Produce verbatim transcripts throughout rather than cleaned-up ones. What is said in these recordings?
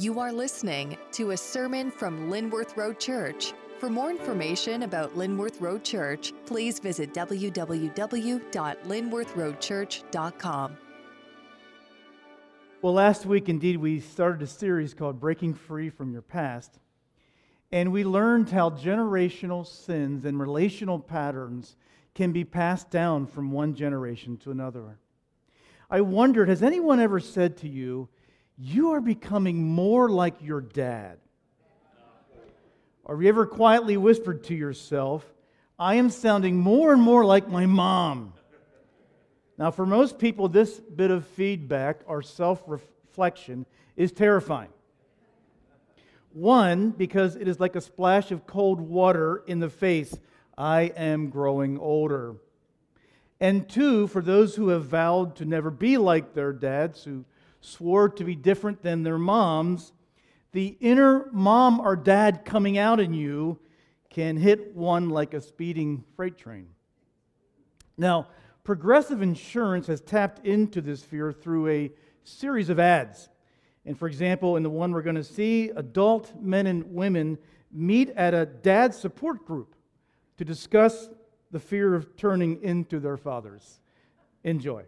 You are listening to a sermon from Linworth Road Church. For more information about Linworth Road Church, please visit w w w dot linworth road church dot com. Well, last week, indeed, we started a series called Breaking Free from Your Past, and we learned how generational sins and relational patterns can be passed down from one generation to another. I wondered, has anyone ever said to you, "You are becoming more like your dad"? Or have you ever quietly whispered to yourself, "I am sounding more and more like my mom"? Now, for most people, this bit of feedback or self-reflection is terrifying. One, because it is like a splash of cold water in the face. I am growing older. And two, for those who have vowed to never be like their dads, who swore to be different than their moms, the inner mom or dad coming out in you can hit one like a speeding freight train. Now, Progressive Insurance has tapped into this fear through a series of ads. And for example, in the one we're going to see, adult men and women meet at a dad support group to discuss the fear of turning into their fathers. Enjoy.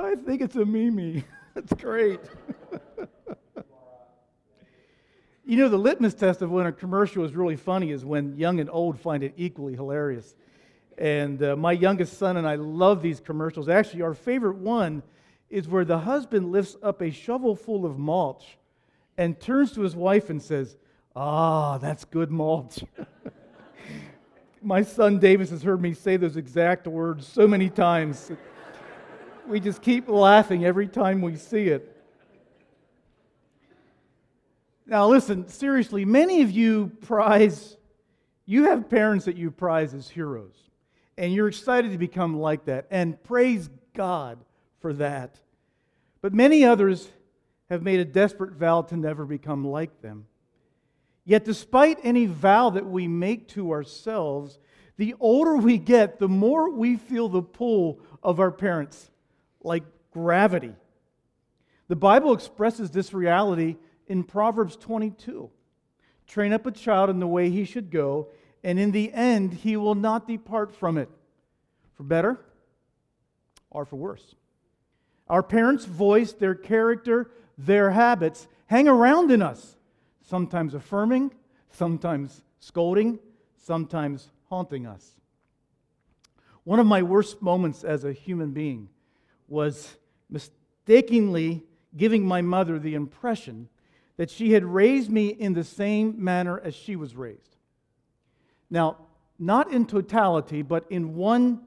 I think it's a meme. That's great. You know, the litmus test of when a commercial is really funny is when young and old find it equally hilarious. And uh, my youngest son and I love these commercials. Actually, our favorite one is where the husband lifts up a shovel full of mulch and turns to his wife and says, "Ah, that's good mulch." My son Davis has heard me say those exact words so many times. We just keep laughing every time we see it. Now listen, seriously, many of you prize, you have parents that you prize as heroes, and you're excited to become like that, and praise God for that. But many others have made a desperate vow to never become like them. Yet despite any vow that we make to ourselves, the older we get, the more we feel the pull of our parents, like gravity. The Bible expresses this reality in Proverbs twenty-two. "Train up a child in the way he should go, and in the end he will not depart from it," for better or for worse. Our parents' voice, their character, their habits hang around in us, sometimes affirming, sometimes scolding, sometimes haunting us. One of my worst moments as a human being was mistakenly giving my mother the impression that she had raised me in the same manner as she was raised. Now, not in totality, but in one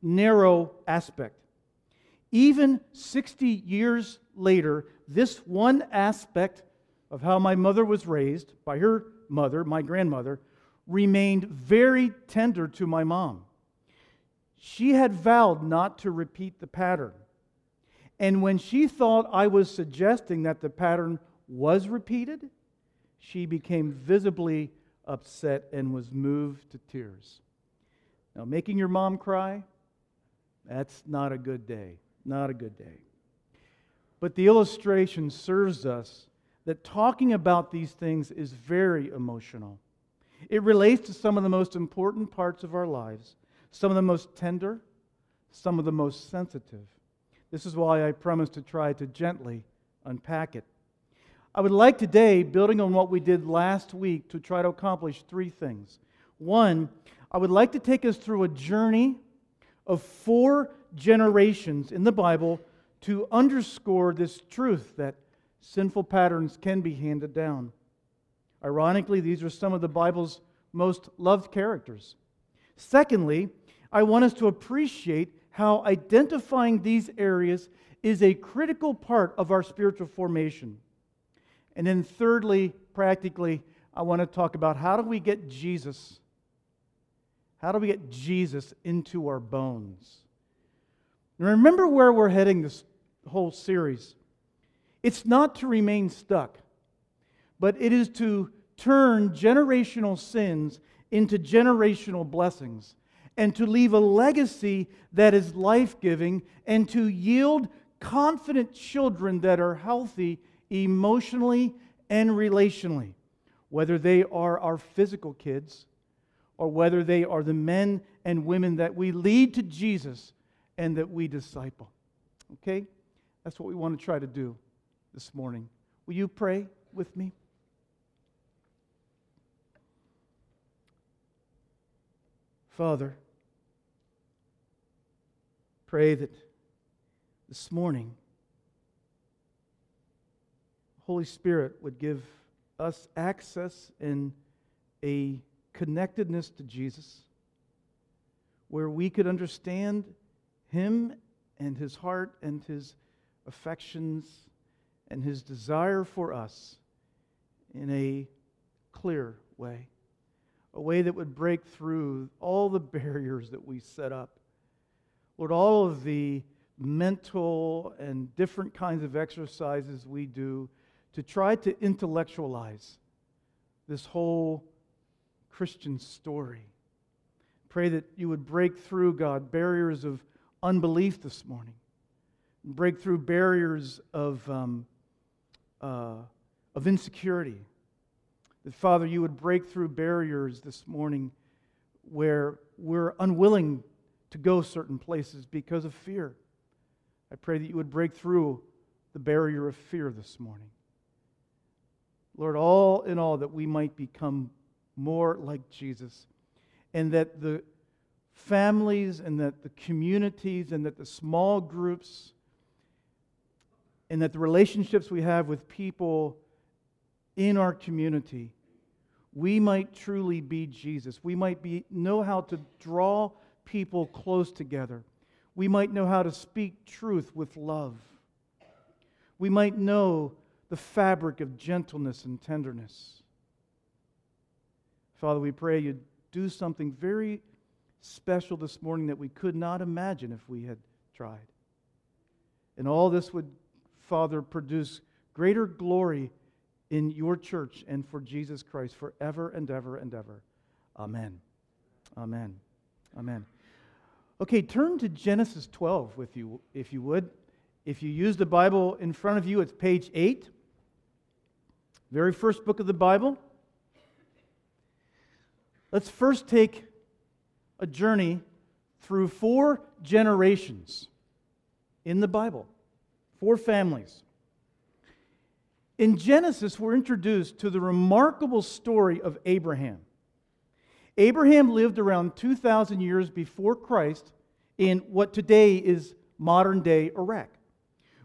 narrow aspect. Even sixty years later, this one aspect of how my mother was raised by her mother, my grandmother, remained very tender to my mom. She had vowed not to repeat the pattern. And when she thought I was suggesting that the pattern was repeated, she became visibly upset and was moved to tears. Now, making your mom cry, that's not a good day. Not a good day. But the illustration serves us that talking about these things is very emotional. It relates to some of the most important parts of our lives, some of the most tender, some of the most sensitive. This is why I promised to try to gently unpack it. I would like today, building on what we did last week, to try to accomplish three things. One, I would like to take us through a journey of four generations in the Bible to underscore this truth that sinful patterns can be handed down. Ironically, these are some of the Bible's most loved characters. Secondly, I want us to appreciate how identifying these areas is a critical part of our spiritual formation. And then thirdly, practically, I want to talk about how do we get Jesus? How do we get Jesus into our bones? Remember where we're heading this whole series. It's not to remain stuck, but it is to turn generational sins into generational blessings and to leave a legacy that is life-giving and to yield confident children that are healthy emotionally and relationally, whether they are our physical kids or whether they are the men and women that we lead to Jesus and that we disciple. Okay? That's what we want to try to do this morning. Will you pray with me? Father, pray that this morning Holy Spirit would give us access and a connectedness to Jesus, where we could understand Him and His heart and His affections and His desire for us in a clear way, a way that would break through all the barriers that we set up. Lord, all of the mental and different kinds of exercises we do to try to intellectualize this whole Christian story. Pray that you would break through, God, barriers of unbelief this morning. Break through barriers of, um, uh, of insecurity. That, Father, you would break through barriers this morning where we're unwilling to go certain places because of fear. I pray that you would break through the barrier of fear this morning. Lord, all in all, that we might become more like Jesus, and that the families and that the communities and that the small groups and that the relationships we have with people in our community, we might truly be Jesus. We might be know how to draw people close together. We might know how to speak truth with love. We might know the fabric of gentleness and tenderness. Father, we pray you'd do something very special this morning that we could not imagine if we had tried. And all this would, Father, produce greater glory in your church and for Jesus Christ forever and ever and ever. Amen. Amen. Amen. Okay, turn to Genesis twelve with you, if you would. If you use the Bible in front of you, it's page eight. Very first book of the Bible. Let's first take a journey through four generations in the Bible, four families. In Genesis, we're introduced to the remarkable story of Abraham. Abraham lived around two thousand years before Christ in what today is modern-day Iraq.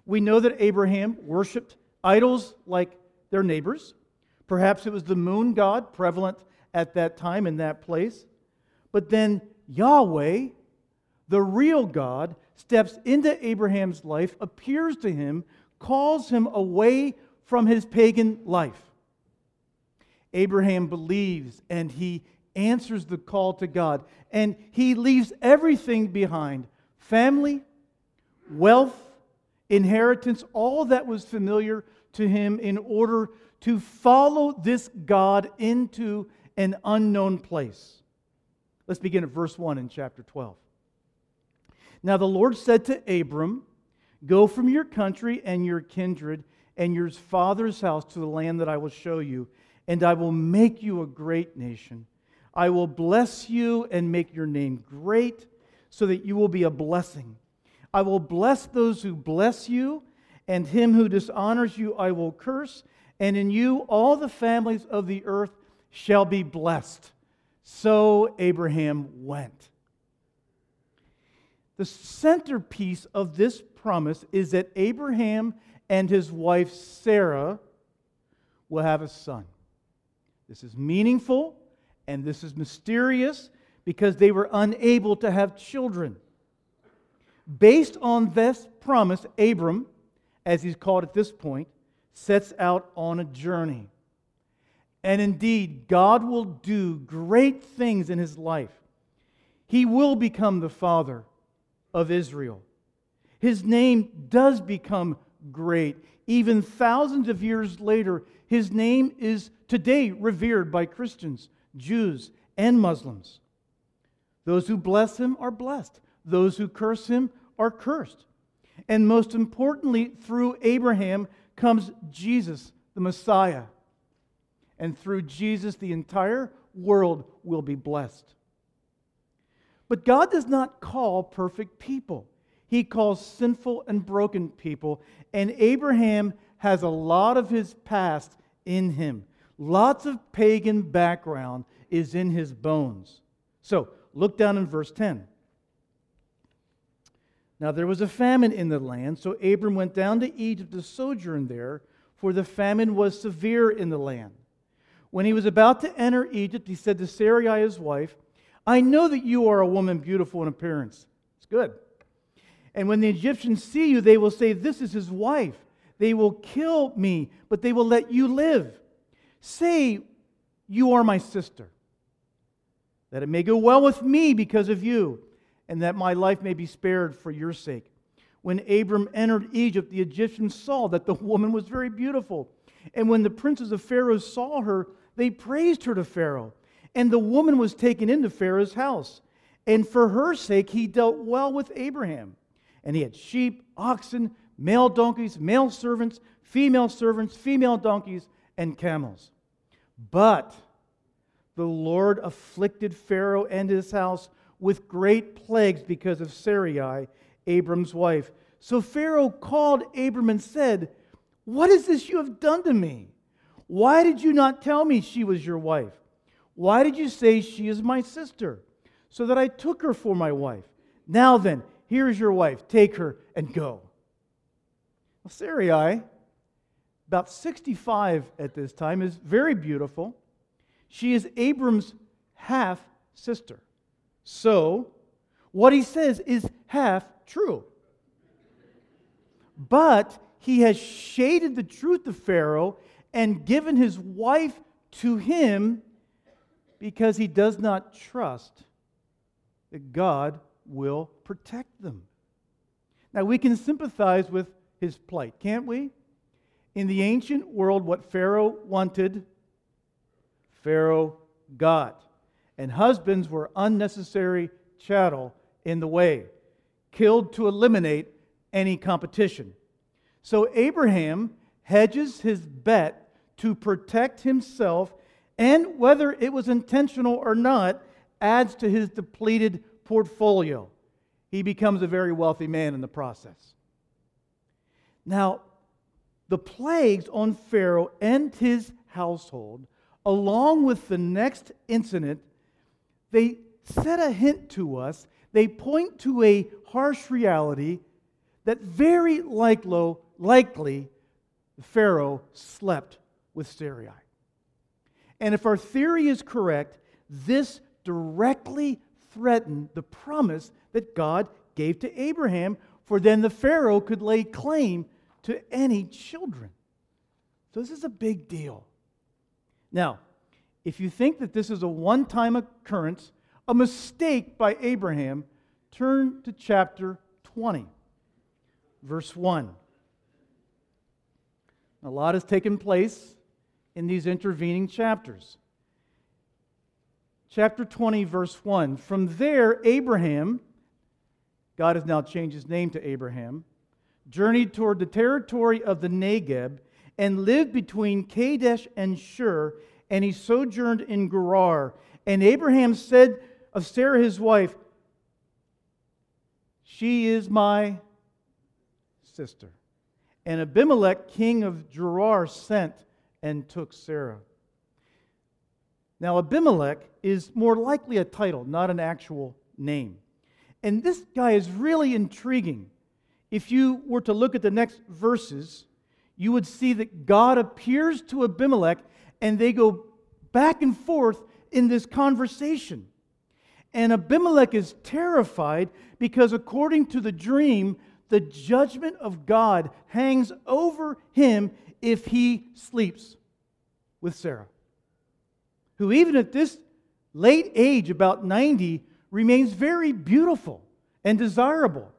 We know that Abraham worshipped idols like their neighbors. Perhaps it was the moon god prevalent at that time in that place. But then Yahweh, the real God, steps into Abraham's life, appears to him, calls him away from his pagan life. Abraham believes and he answers the call to God, and he leaves everything behind: family, wealth, inheritance, all that was familiar to him in order to follow this God into an unknown place. Let's begin at verse one in chapter twelve. Now the Lord said to Abram, "Go from your country and your kindred and your father's house to the land that I will show you, and I will make you a great nation. I will bless you and make your name great, so that you will be a blessing. I will bless those who bless you, and him who dishonors you I will curse, and in you all the families of the earth shall be blessed." So Abraham went. The centerpiece of this promise is that Abraham and his wife Sarah will have a son. This is meaningful and this is mysterious because they were unable to have children. Based on this promise, Abram, as he's called at this point, sets out on a journey. And indeed, God will do great things in his life. He will become the father of Israel. His name does become great. Even thousands of years later, his name is today revered by Christians, Jews, and Muslims. Those who bless him are blessed. Those who curse him are cursed. And most importantly, through Abraham comes Jesus, the Messiah. And through Jesus, the entire world will be blessed. But God does not call perfect people. He calls sinful and broken people. And Abraham has a lot of his past in him. Lots of pagan background is in his bones. So, look down in verse ten. Now there was a famine in the land, so Abram went down to Egypt to sojourn there, for the famine was severe in the land. When he was about to enter Egypt, he said to Sarai, his wife, "I know that you are a woman beautiful in appearance." It's good. "And when the Egyptians see you, they will say, 'This is his wife.' They will kill me, but they will let you live. Say, 'You are my sister,' that it may go well with me because of you, and that my life may be spared for your sake." When Abram entered Egypt, the Egyptians saw that the woman was very beautiful. And when the princes of Pharaoh saw her, they praised her to Pharaoh. And the woman was taken into Pharaoh's house. And for her sake, he dealt well with Abraham. And he had sheep, oxen, male donkeys, male servants, female servants, female donkeys, and camels. But the Lord afflicted Pharaoh and his house with great plagues because of Sarai, Abram's wife. So Pharaoh called Abram and said, "What is this you have done to me? Why did you not tell me she was your wife? Why did you say she is my sister, so that I took her for my wife? Now then, here is your wife. Take her and go." Well, Sarai, about sixty-five at this time, is very beautiful. She is Abram's half-sister. So, what he says is half true. But he has shaded the truth of Pharaoh and given his wife to him because he does not trust that God will protect them. Now, we can sympathize with his plight, can't we? In the ancient world, what Pharaoh wanted, Pharaoh got. And husbands were unnecessary chattel in the way, killed to eliminate any competition. So Abraham hedges his bet to protect himself, and whether it was intentional or not, adds to his depleted portfolio. He becomes a very wealthy man in the process. Now, the plagues on Pharaoh and his household, along with the next incident, they set a hint to us. They point to a harsh reality that very likely Pharaoh slept with Sarai. And if our theory is correct, this directly threatened the promise that God gave to Abraham, for then the Pharaoh could lay claim to any children. So this is a big deal. Now, if you think that this is a one-time occurrence, a mistake by Abraham, turn to chapter twenty, verse one. A lot has taken place in these intervening chapters. Chapter twenty, verse one. From there, Abraham, God has now changed his name to Abraham, journeyed toward the territory of the Negev and lived between Kadesh and Shur, and he sojourned in Gerar. And Abraham said of Sarah his wife, "She is my sister." And Abimelech, king of Gerar, sent and took Sarah. Now, Abimelech is more likely a title, not an actual name. And this guy is really intriguing. If you were to look at the next verses, you would see that God appears to Abimelech, and they go back and forth in this conversation. And Abimelech is terrified because, according to the dream, the judgment of God hangs over him if he sleeps with Sarah, who even at this late age, about ninety, remains very beautiful and desirable.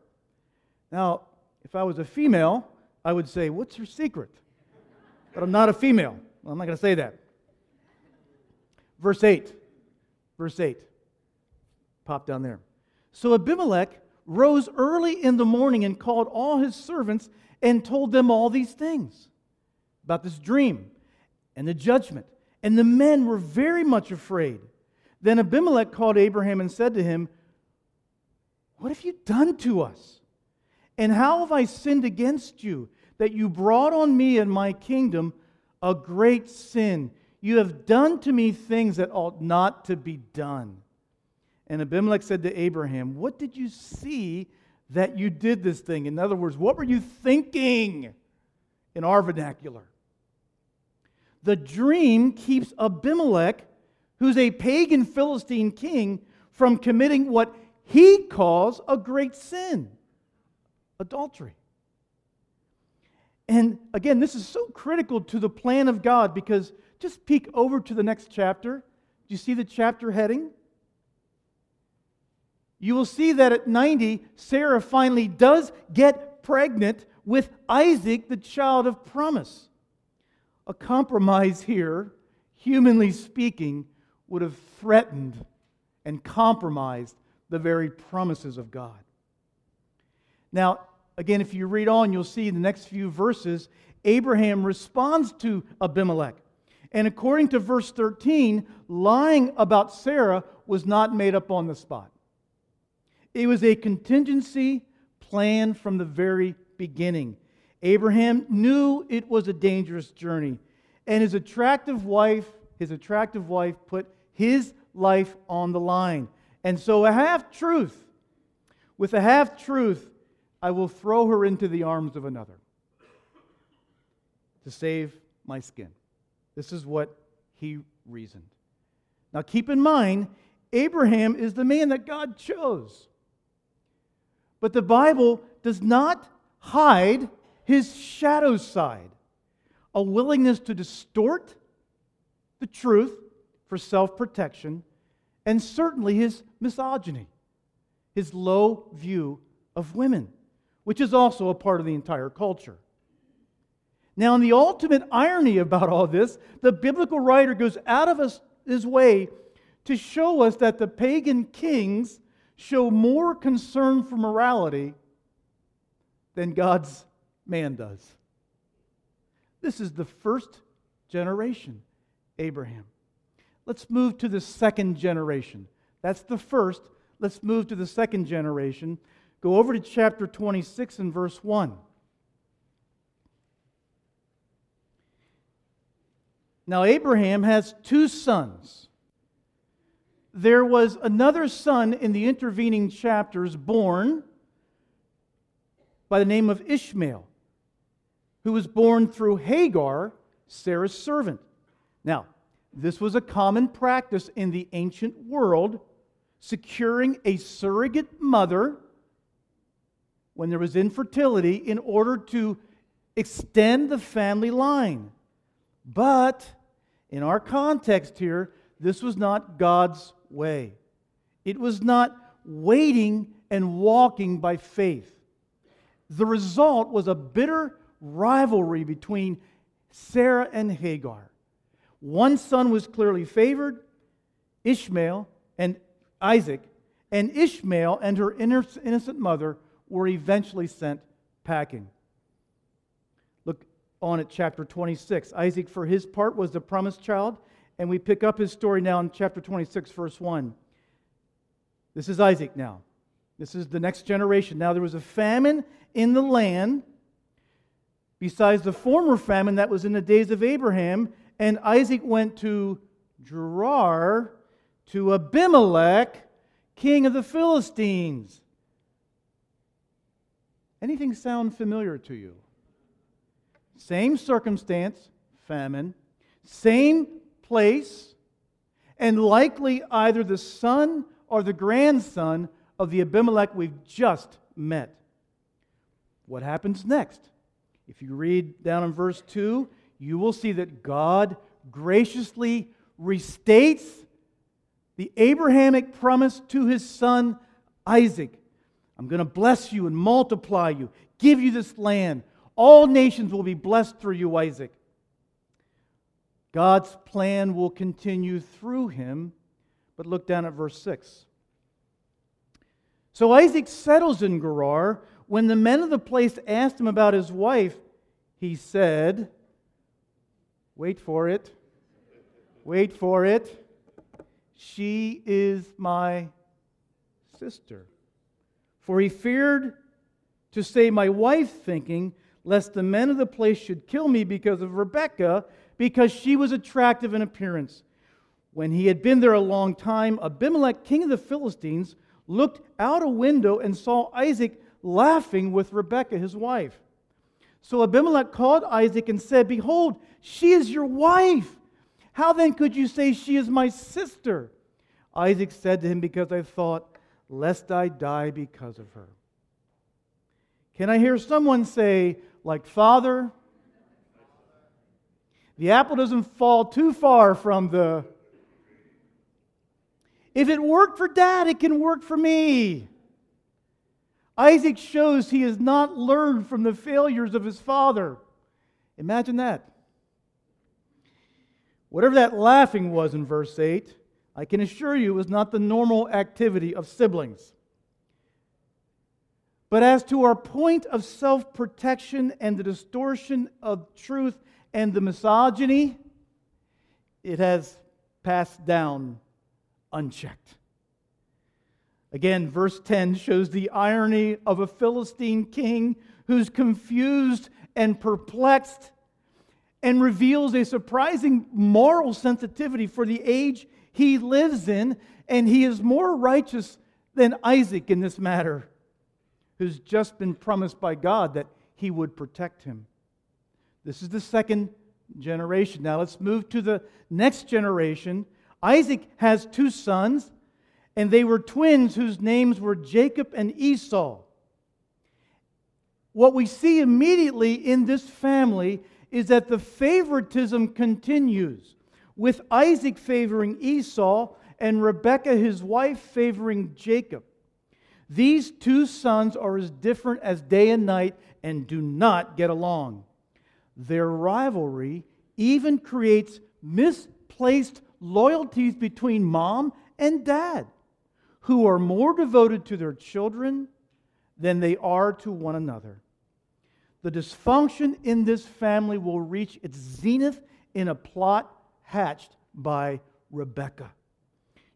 Now, if I was a female, I would say, "What's her secret?" But I'm not a female. Well, I'm not going to say that. Verse eight. Verse eight. Pop down there. So Abimelech rose early in the morning and called all his servants and told them all these things about this dream and the judgment. And the men were very much afraid. Then Abimelech called Abraham and said to him, "What have you done to us? And how have I sinned against you, that you brought on me and my kingdom a great sin? You have done to me things that ought not to be done." And Abimelech said to Abraham, "What did you see that you did this thing?" In other words, what were you thinking? In our vernacular. The dream keeps Abimelech, who's a pagan Philistine king, from committing what he calls a great sin, adultery. And again, this is so critical to the plan of God, because just peek over to the next chapter. Do you see the chapter heading? You will see that at ninety, Sarah finally does get pregnant with Isaac, the child of promise. A compromise here, humanly speaking, would have threatened and compromised the very promises of God. Now, again, if you read on, you'll see in the next few verses, Abraham responds to Abimelech. And according to verse thirteen, lying about Sarah was not made up on the spot. It was a contingency plan from the very beginning. Abraham knew it was a dangerous journey, and his attractive wife, his attractive wife put his life on the line. And so a half-truth, with a half-truth, I will throw her into the arms of another to save my skin. This is what he reasoned. Now keep in mind, Abraham is the man that God chose. But the Bible does not hide his shadow side, a willingness to distort the truth for self-protection, and certainly his misogyny, his low view of women, which is also a part of the entire culture. Now, in the ultimate irony about all this, the biblical writer goes out of his way to show us that the pagan kings show more concern for morality than God's man does. This is the first generation, Abraham. Let's move to the second generation. That's the first. Let's move to the second generation. Go over to chapter twenty-six and verse one. Now Abraham has two sons. There was another son in the intervening chapters born by the name of Ishmael, who was born through Hagar, Sarah's servant. Now, this was a common practice in the ancient world, securing a surrogate mother when there was infertility in order to extend the family line. But in our context here, this was not God's way. It was not waiting and walking by faith. The result was a bitter rivalry between Sarah and Hagar. One son was clearly favored, Ishmael and Isaac, and Ishmael and her innocent mother were eventually sent packing. Look on at chapter twenty-six. Isaac, for his part, was the promised child, and we pick up his story now in chapter twenty-six, verse one. This is Isaac now. This is the next generation. Now there was a famine in the land, besides the former famine that was in the days of Abraham, and Isaac went to Gerar, to Abimelech, king of the Philistines. Anything sound familiar to you? Same circumstance, famine, same place, and likely either the son or the grandson of the Abimelech we've just met. What happens next? If you read down in verse two, you will see that God graciously restates the Abrahamic promise to his son Isaac. I'm going to bless you and multiply you, give you this land. All nations will be blessed through you, Isaac. God's plan will continue through him. But look down at verse six. So Isaac settles in Gerar. When the men of the place asked him about his wife, he said, wait for it, wait for it, she is my sister. For he feared to say my wife, thinking, lest the men of the place should kill me because of Rebekah, because she was attractive in appearance. When he had been there a long time, Abimelech, king of the Philistines, looked out a window and saw Isaac laughing with Rebekah, his wife. So Abimelech called Isaac and said, behold, she is your wife. How then could you say she is my sister? Isaac said to him, because I thought, lest I die because of her. Can I hear someone say, like Father? The apple doesn't fall too far from the... If it worked for Dad, it can work for me. Isaac shows he has not learned from the failures of his father. Imagine that. Whatever that laughing was in verse eight, I can assure you it was not the normal activity of siblings. But as to our point of self-protection and the distortion of truth and the misogyny, it has passed down unchecked. Again, verse ten shows the irony of a Philistine king who's confused and perplexed and reveals a surprising moral sensitivity for the age he lives in, and he is more righteous than Isaac in this matter, who's just been promised by God that he would protect him. This is the second generation. Now let's move to the next generation. Isaac has two sons, and they were twins whose names were Jacob and Esau. What we see immediately in this family is that the favoritism continues, with Isaac favoring Esau and Rebekah, his wife, favoring Jacob. These two sons are as different as day and night and do not get along. Their rivalry even creates misplaced loyalties between mom and dad, who are more devoted to their children than they are to one another. The dysfunction in this family will reach its zenith in a plot hatched by Rebekah.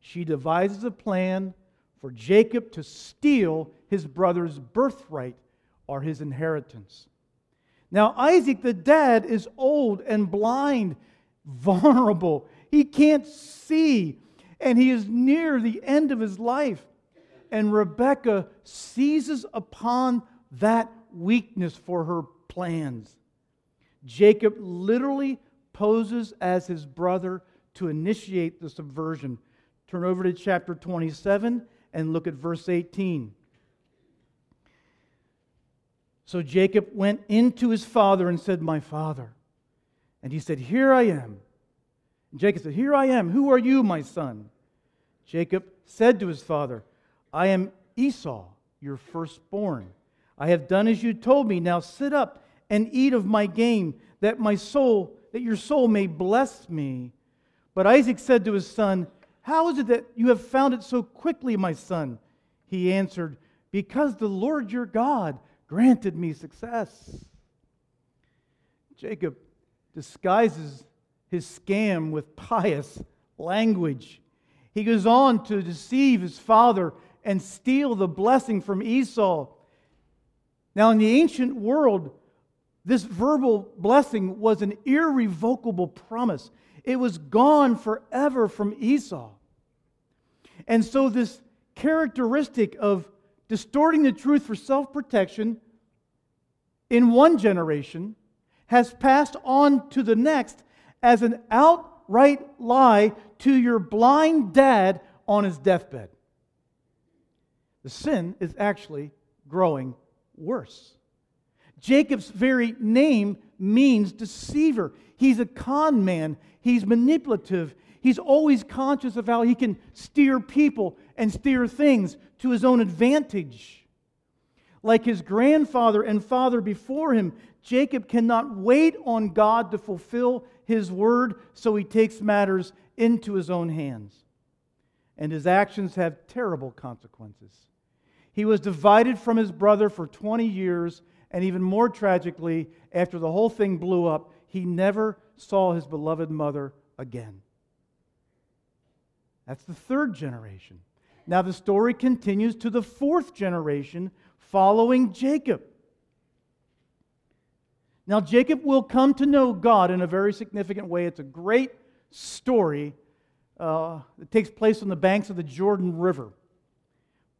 She devises a plan for Jacob to steal his brother's birthright or his inheritance. Now Isaac, the dad, is old and blind, vulnerable. He can't see, and he is near the end of his life. And Rebekah seizes upon that weakness for her plans. Jacob literally poses as his brother to initiate the subversion. Turn over to chapter twenty-seven and look at verse eighteen. So Jacob went into his father and said, my father. And he said, here I am. Jacob said, here I am. Who are you, my son? Jacob said to his father, I am Esau, your firstborn. I have done as you told me. Now sit up and eat of my game, that my soul, that your soul may bless me. But Isaac said to his son, how is it that you have found it so quickly, my son? He answered, because the Lord your God granted me success. Jacob disguises his scam with pious language. He goes on to deceive his father and steal the blessing from Esau. Now, in the ancient world, this verbal blessing was an irrevocable promise. It was gone forever from Esau. And so this characteristic of distorting the truth for self-protection in one generation has passed on to the next as an outright lie to your blind dad on his deathbed. The sin is actually growing worse. Jacob's very name means deceiver. He's a con man. He's manipulative. He's always conscious of how he can steer people and steer things to his own advantage. Like his grandfather and father before him, Jacob cannot wait on God to fulfill his word, so he takes matters into his own hands. And his actions have terrible consequences. He was divided from his brother for twenty years, and even more tragically, after the whole thing blew up, he never saw his beloved mother again. That's the third generation. Now the story continues to the fourth generation following Jacob. Now Jacob will come to know God in a very significant way. It's a great story uh, that takes place on the banks of the Jordan River.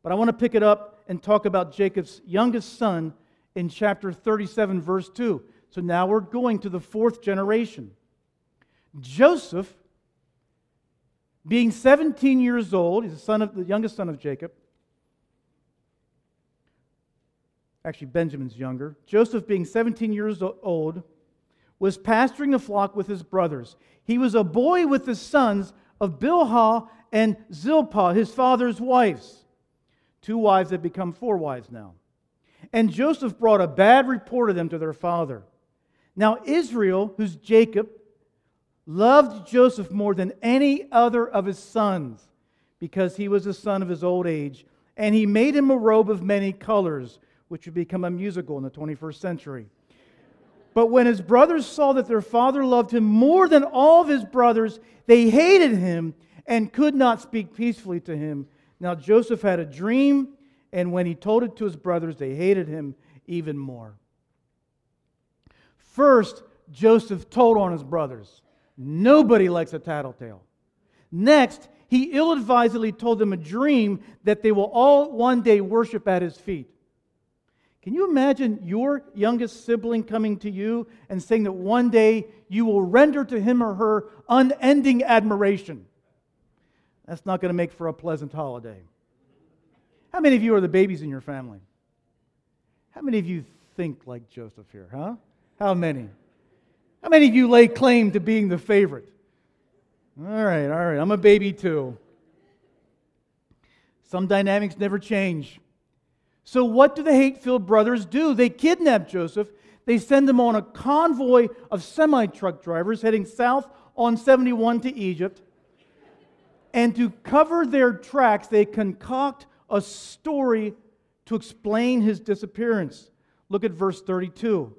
But I want to pick it up and talk about Jacob's youngest son in chapter thirty-seven, verse two. So now we're going to the fourth generation. Joseph, being seventeen years old, he's the son of the youngest son of Jacob. Actually, Benjamin's younger. Joseph, being seventeen years old, was pasturing the flock with his brothers. He was a boy with the sons of Bilhah and Zilpah, his father's wives. Two wives that become four wives now. And Joseph brought a bad report of them to their father. Now Israel, who's Jacob, loved Joseph more than any other of his sons, because he was a son of his old age, and he made him a robe of many colors, which would become a musical in the twenty-first century. But when his brothers saw that their father loved him more than all of his brothers, they hated him and could not speak peacefully to him. Now Joseph had a dream, and when he told it to his brothers, they hated him even more. First, Joseph told on his brothers. Nobody likes a tattletale. Next, he ill-advisedly told them a dream that they will all one day worship at his feet. Can you imagine your youngest sibling coming to you and saying that one day you will render to him or her unending admiration? That's not going to make for a pleasant holiday. How many of you are the babies in your family? How many of you think like Joseph here, huh? How many? How many of you lay claim to being the favorite? All right, all right, I'm a baby too. Some dynamics never change. So what do the hate-filled brothers do? They kidnap Joseph. They send him on a convoy of semi-truck drivers heading south on seventy-one to Egypt. And to cover their tracks, they concoct a story to explain his disappearance. Look at verse thirty-two.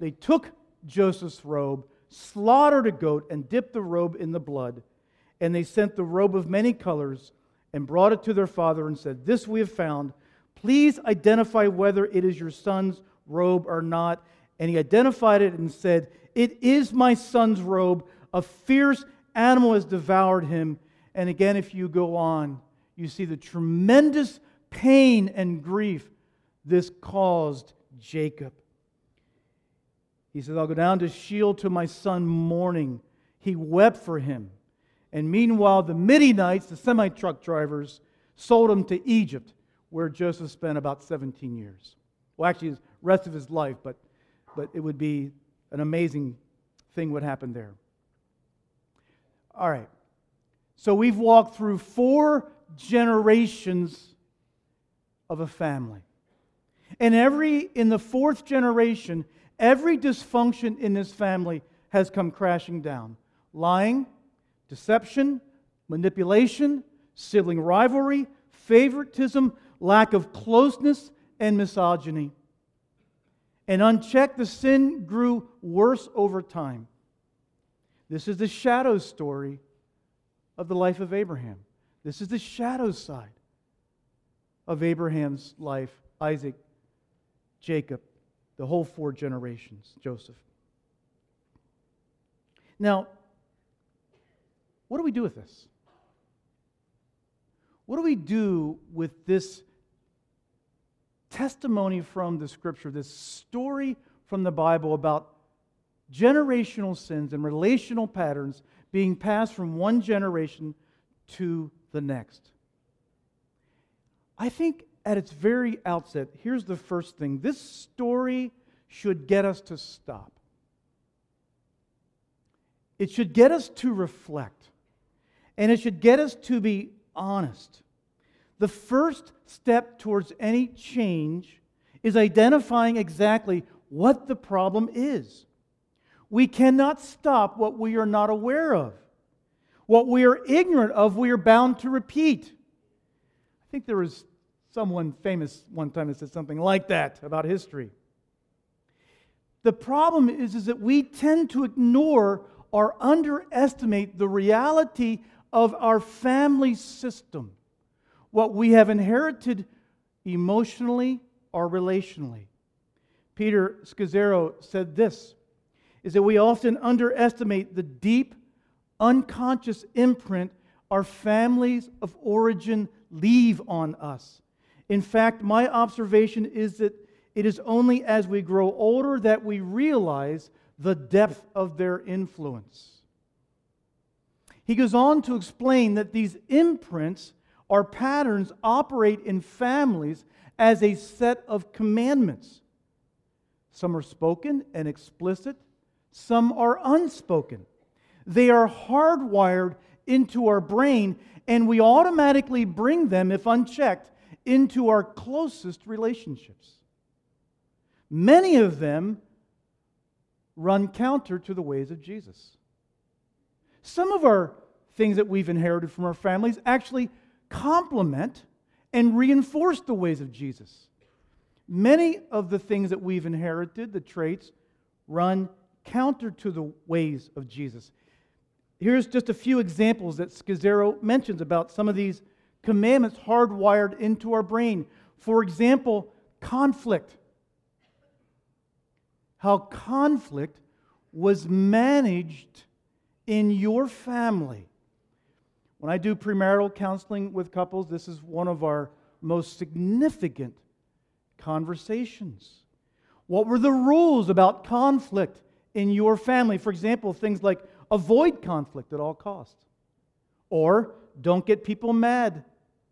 They took Joseph's robe, slaughtered a goat, and dipped the robe in the blood. And they sent the robe of many colors and brought it to their father and said, this we have found. Please identify whether it is your son's robe or not. And he identified it and said, it is my son's robe. A fierce animal has devoured him. And again, if you go on, you see the tremendous pain and grief this caused Jacob. He says, I'll go down to Sheol to my son mourning. He wept for him. And meanwhile, the Midianites, the semi-truck drivers, sold him to Egypt, where Joseph spent about seventeen years. Well, actually, the rest of his life, but, but it would be an amazing thing what happened there. All right. So we've walked through four generations of a family. And every, in the fourth generation, Every dysfunction in this family has come crashing down. Lying, deception, manipulation, sibling rivalry, favoritism, lack of closeness, and misogyny. And unchecked, the sin grew worse over time. This is the shadow story of the life of Abraham. This is the shadow side of Abraham's life, Isaac, Jacob, the whole four generations, Joseph. Now, what do we do with this? What do we do with this testimony from the Scripture, this story from the Bible about generational sins and relational patterns being passed from one generation to the next? I think at its very outset, here's the first thing. This story should get us to stop. It should get us to reflect. And it should get us to be honest. The first step towards any change is identifying exactly what the problem is. We cannot stop what we are not aware of. What we are ignorant of, we are bound to repeat. I think there was someone famous one time that said something like that about history. The problem is, is that we tend to ignore or underestimate the reality of our family system, what we have inherited emotionally or relationally. Peter Scazzero said this, is that we often underestimate the deep, unconscious imprint our families of origin leave on us. In fact, my observation is that it is only as we grow older that we realize the depth of their influence. He goes on to explain that these imprints or patterns operate in families as a set of commandments. Some are spoken and explicit, some are unspoken. They are hardwired into our brain, and we automatically bring them, if unchecked, into our closest relationships. Many of them run counter to the ways of Jesus. Some of our things that we've inherited from our families actually complement and reinforce the ways of Jesus. Many of the things that we've inherited, the traits, run counter to the ways of Jesus. Here's just a few examples that Scazzero mentions about some of these commandments hardwired into our brain. For example, conflict. How conflict was managed in your family. When I do premarital counseling with couples, this is one of our most significant conversations. What were the rules about conflict in your family? For example, things like avoid conflict at all costs, or don't get people mad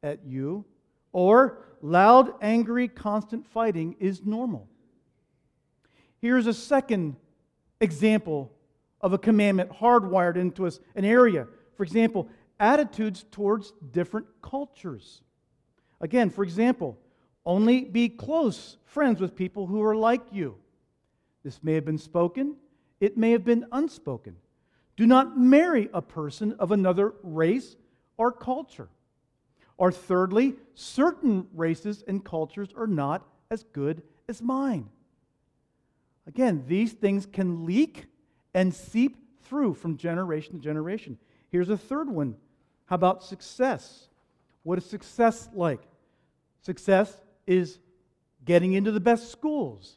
at you, or loud, angry, constant fighting is normal. Here's a second example of a commandment hardwired into us, an area. For example, attitudes towards different cultures. Again, for example, only be close friends with people who are like you. This may have been spoken, it may have been unspoken. Do not marry a person of another race or culture. Or thirdly, certain races and cultures are not as good as mine. Again, these things can leak and seep through from generation to generation. Here's a third one. How about success? What is success like? Success is getting into the best schools.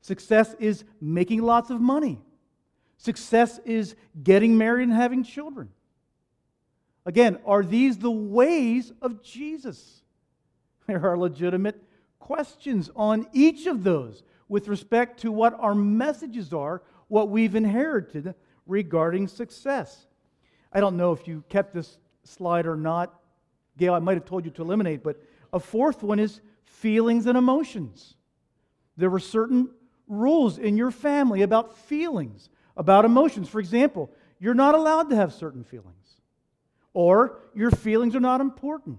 Success is making lots of money. Success is getting married and having children. Again, are these the ways of Jesus? There are legitimate questions on each of those with respect to what our messages are, what we've inherited regarding success. I don't know if you kept this slide or not, Gail, I might have told you to eliminate, but a fourth one is feelings and emotions. There were certain rules in your family about feelings, about emotions. For example, you're not allowed to have certain feelings, or your feelings are not important.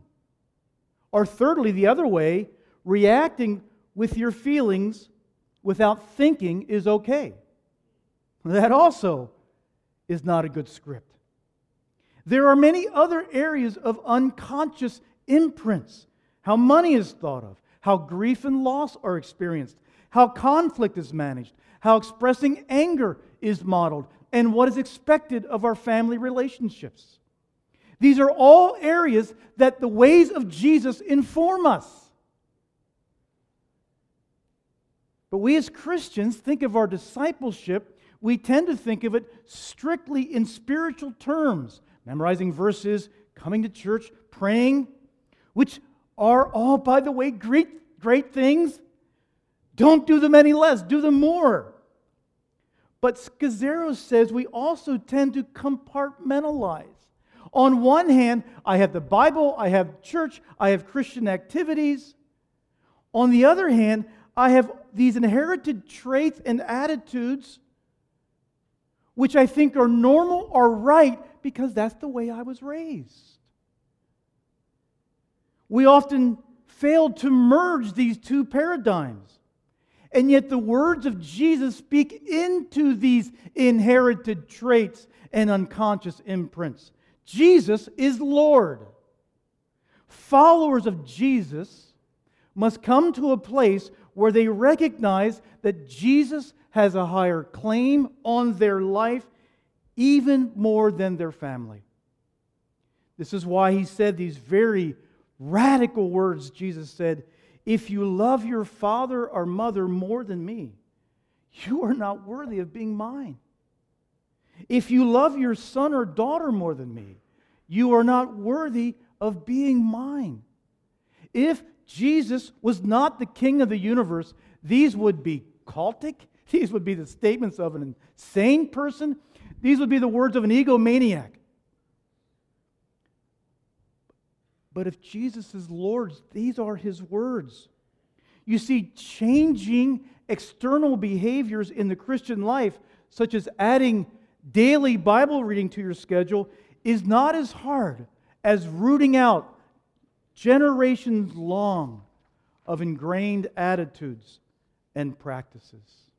Or thirdly, the other way, reacting with your feelings without thinking is okay. That also is not a good script. There are many other areas of unconscious imprints. How money is thought of, how grief and loss are experienced, how conflict is managed, how expressing anger is modeled, and what is expected of our family relationships. These are all areas that the ways of Jesus inform us. But we as Christians think of our discipleship, we tend to think of it strictly in spiritual terms, memorizing verses, coming to church, praying, which are all, by the way, great, great things. Don't do them any less, do them more. But Scazzero says we also tend to compartmentalize. On one hand, I have the Bible, I have church, I have Christian activities. On the other hand, I have these inherited traits and attitudes which I think are normal or right because that's the way I was raised. We often fail to merge these two paradigms. And yet the words of Jesus speak into these inherited traits and unconscious imprints. Jesus is Lord. Followers of Jesus must come to a place where they recognize that Jesus has a higher claim on their life, even more than their family. This is why he said these very radical words. Jesus said, "If you love your father or mother more than me, you are not worthy of being mine. If you love your son or daughter more than me, you are not worthy of being mine." If Jesus was not the king of the universe, these would be cultic. These would be the statements of an insane person. These would be the words of an egomaniac. But if Jesus is Lord, these are his words. You see, changing external behaviors in the Christian life, such as adding daily Bible reading to your schedule, is not as hard as rooting out generations long of ingrained attitudes and practices.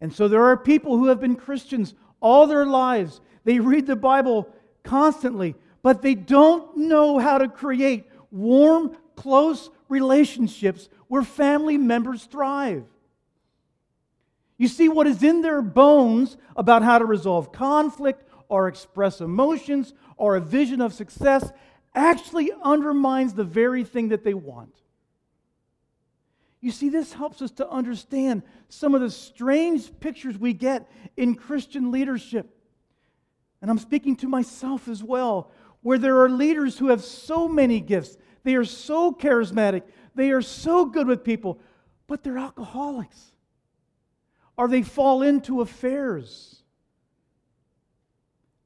And so there are people who have been Christians all their lives. They read the Bible constantly, but they don't know how to create warm, close relationships where family members thrive. You see, what is in their bones about how to resolve conflict or express emotions or a vision of success actually undermines the very thing that they want. You see, this helps us to understand some of the strange pictures we get in Christian leadership. And I'm speaking to myself as well, where there are leaders who have so many gifts, they are so charismatic, they are so good with people, but they're alcoholics, or they fall into affairs.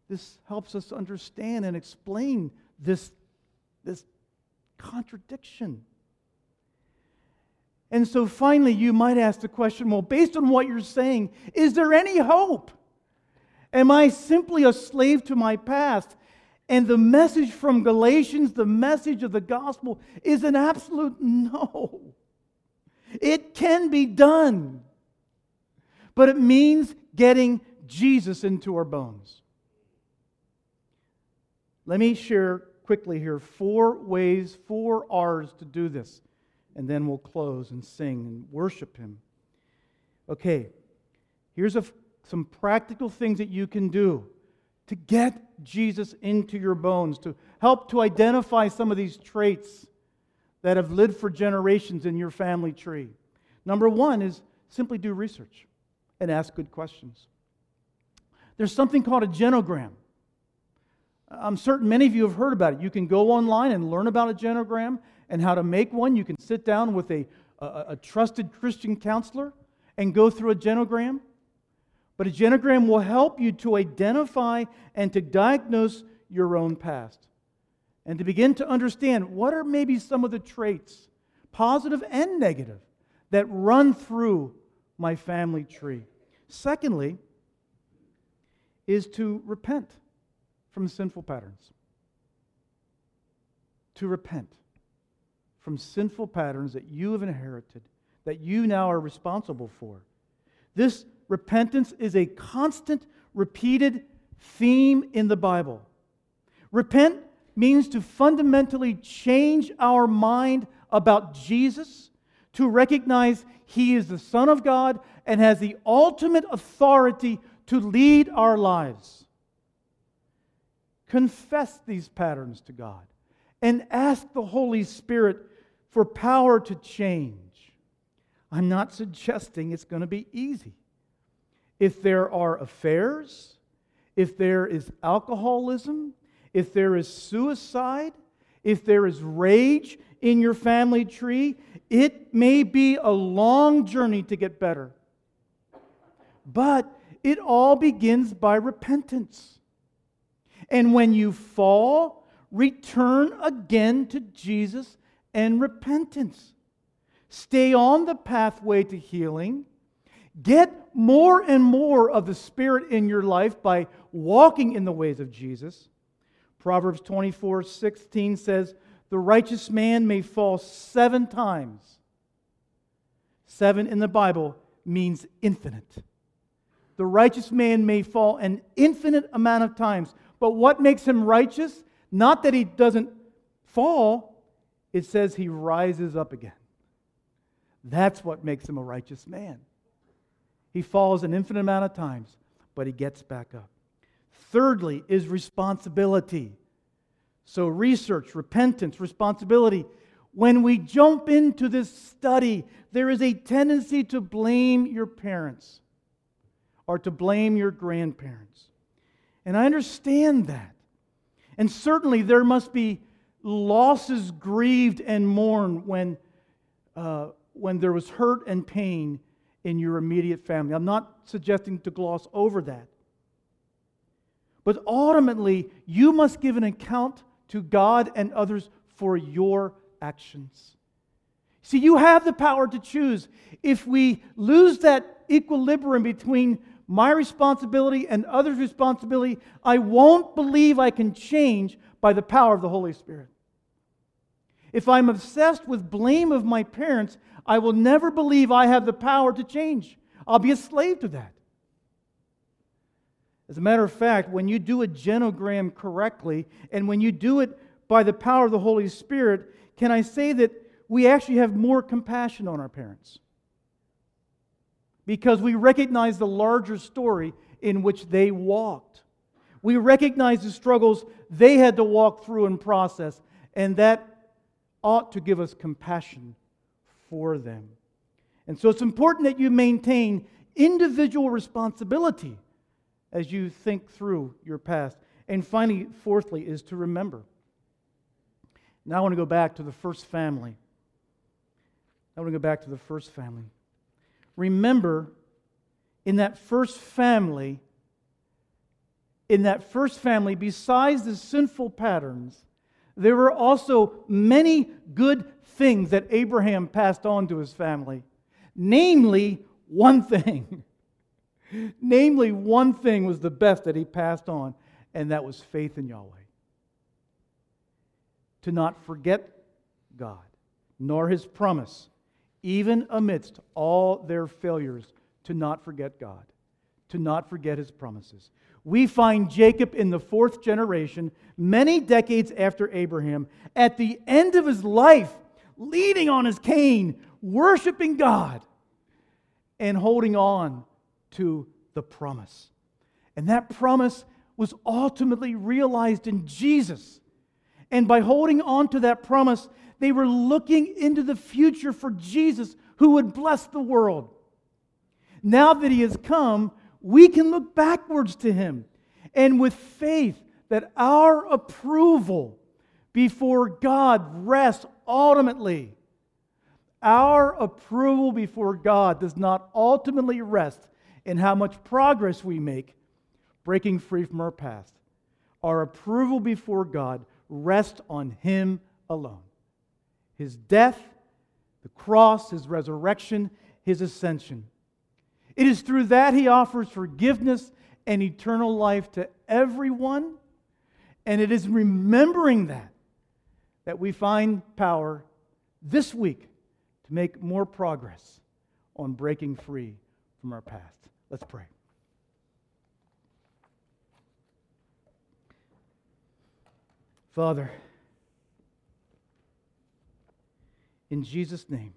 This helps us understand and explain this, this contradiction. And so finally, you might ask the question, well, based on what you're saying, is there any hope? Am I simply a slave to my past? And the message from Galatians, the message of the gospel, is an absolute no. It can be done. But it means getting Jesus into our bones. Let me share quickly here four ways, four R's to do this. And then we'll close and sing and worship Him. Okay, here's a, some practical things that you can do to get Jesus into your bones, to help to identify some of these traits that have lived for generations in your family tree. Number one is simply do research and ask good questions. There's something called a genogram. I'm certain many of you have heard about it. You can go online and learn about a genogram and how to make one. You can sit down with a, a, a trusted Christian counselor and go through a genogram. But a genogram will help you to identify and to diagnose your own past and to begin to understand what are maybe some of the traits, positive and negative, that run through my family tree. Secondly, is to repent from sinful patterns. To repent from sinful patterns that you have inherited, that you now are responsible for. This repentance is a constant, repeated theme in the Bible. Repent means to fundamentally change our mind about Jesus, to recognize He is the Son of God and has the ultimate authority to lead our lives. Confess these patterns to God and ask the Holy Spirit for power to change. I'm not suggesting it's going to be easy. If there are affairs, if there is alcoholism, if there is suicide, if there is rage in your family tree, it may be a long journey to get better. But it all begins by repentance. And when you fall, return again to Jesus and repentance. Stay on the pathway to healing. Get more and more of the Spirit in your life by walking in the ways of Jesus. Proverbs twenty-four sixteen says, the righteous man may fall seven times. Seven in the Bible means infinite. The righteous man may fall an infinite amount of times. But what makes him righteous? Not that he doesn't fall. It says he rises up again. That's what makes him a righteous man. He falls an infinite amount of times, but he gets back up. Thirdly is responsibility. So research, repentance, responsibility. When we jump into this study, there is a tendency to blame your parents or to blame your grandparents. And I understand that. And certainly there must be losses grieved and mourned when, uh, when there was hurt and pain in your immediate family. I'm not suggesting to gloss over that. But ultimately, you must give an account to God and others for your actions. See, you have the power to choose. If we lose that equilibrium between my responsibility and others' responsibility, I won't believe I can change by the power of the Holy Spirit. If I'm obsessed with blame of my parents, I will never believe I have the power to change. I'll be a slave to that. As a matter of fact, when you do a genogram correctly, and when you do it by the power of the Holy Spirit, can I say that we actually have more compassion on our parents? Because we recognize the larger story in which they walked. We recognize the struggles they had to walk through and process, and that ought to give us compassion for them. And so it's important that you maintain individual responsibility as you think through your past. And finally, fourthly, is to remember. Now I want to go back to the first family. I want to go back to the first family. Remember, in that first family, in that first family, besides the sinful patterns, there were also many good things that Abraham passed on to his family. Namely, one thing. Namely, one thing was the best that he passed on, and that was faith in Yahweh. To not forget God, nor His promise. Even amidst all their failures, to not forget God, to not forget His promises. We find Jacob in the fourth generation, many decades after Abraham, at the end of his life, leaning on his cane, worshiping God, and holding on to the promise. And that promise was ultimately realized in Jesus. And by holding on to that promise, they were looking into the future for Jesus who would bless the world. Now that He has come, we can look backwards to Him and with faith that our approval before God rests ultimately. Our approval before God does not ultimately rest in how much progress we make breaking free from our past. Our approval before God rests on Him alone. His death, the cross, His resurrection, His ascension. It is through that He offers forgiveness and eternal life to everyone. And it is remembering that that we find power this week to make more progress on breaking free from our past. Let's pray. Father, in Jesus' name,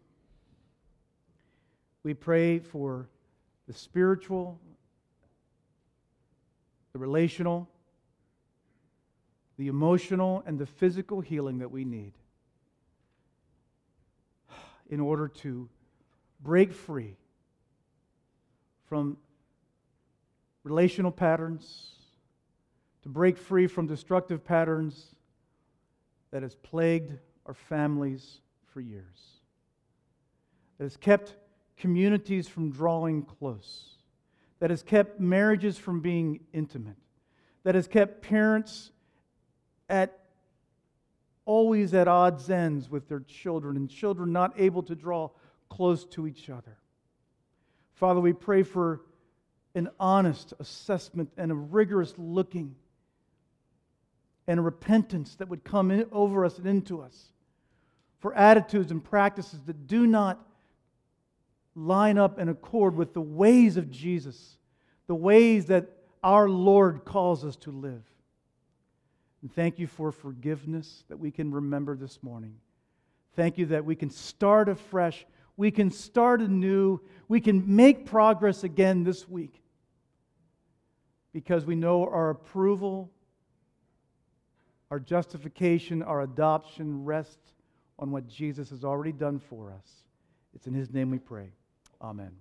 we pray for the spiritual, the relational, the emotional, and the physical healing that we need in order to break free from relational patterns, to break free from destructive patterns that has plagued our families for years, that has kept communities from drawing close, that has kept marriages from being intimate, that has kept parents at always at odds ends with their children, and children not able to draw close to each other. Father, we pray for an honest assessment and a rigorous looking and a repentance that would come in, over us and into us for attitudes and practices that do not line up and accord with the ways of Jesus, the ways that our Lord calls us to live. And thank you for forgiveness that we can remember this morning. Thank you that we can start afresh, we can start anew, we can make progress again this week because we know our approval, our justification, our adoption rests on what Jesus has already done for us. It's in His name we pray. Amen.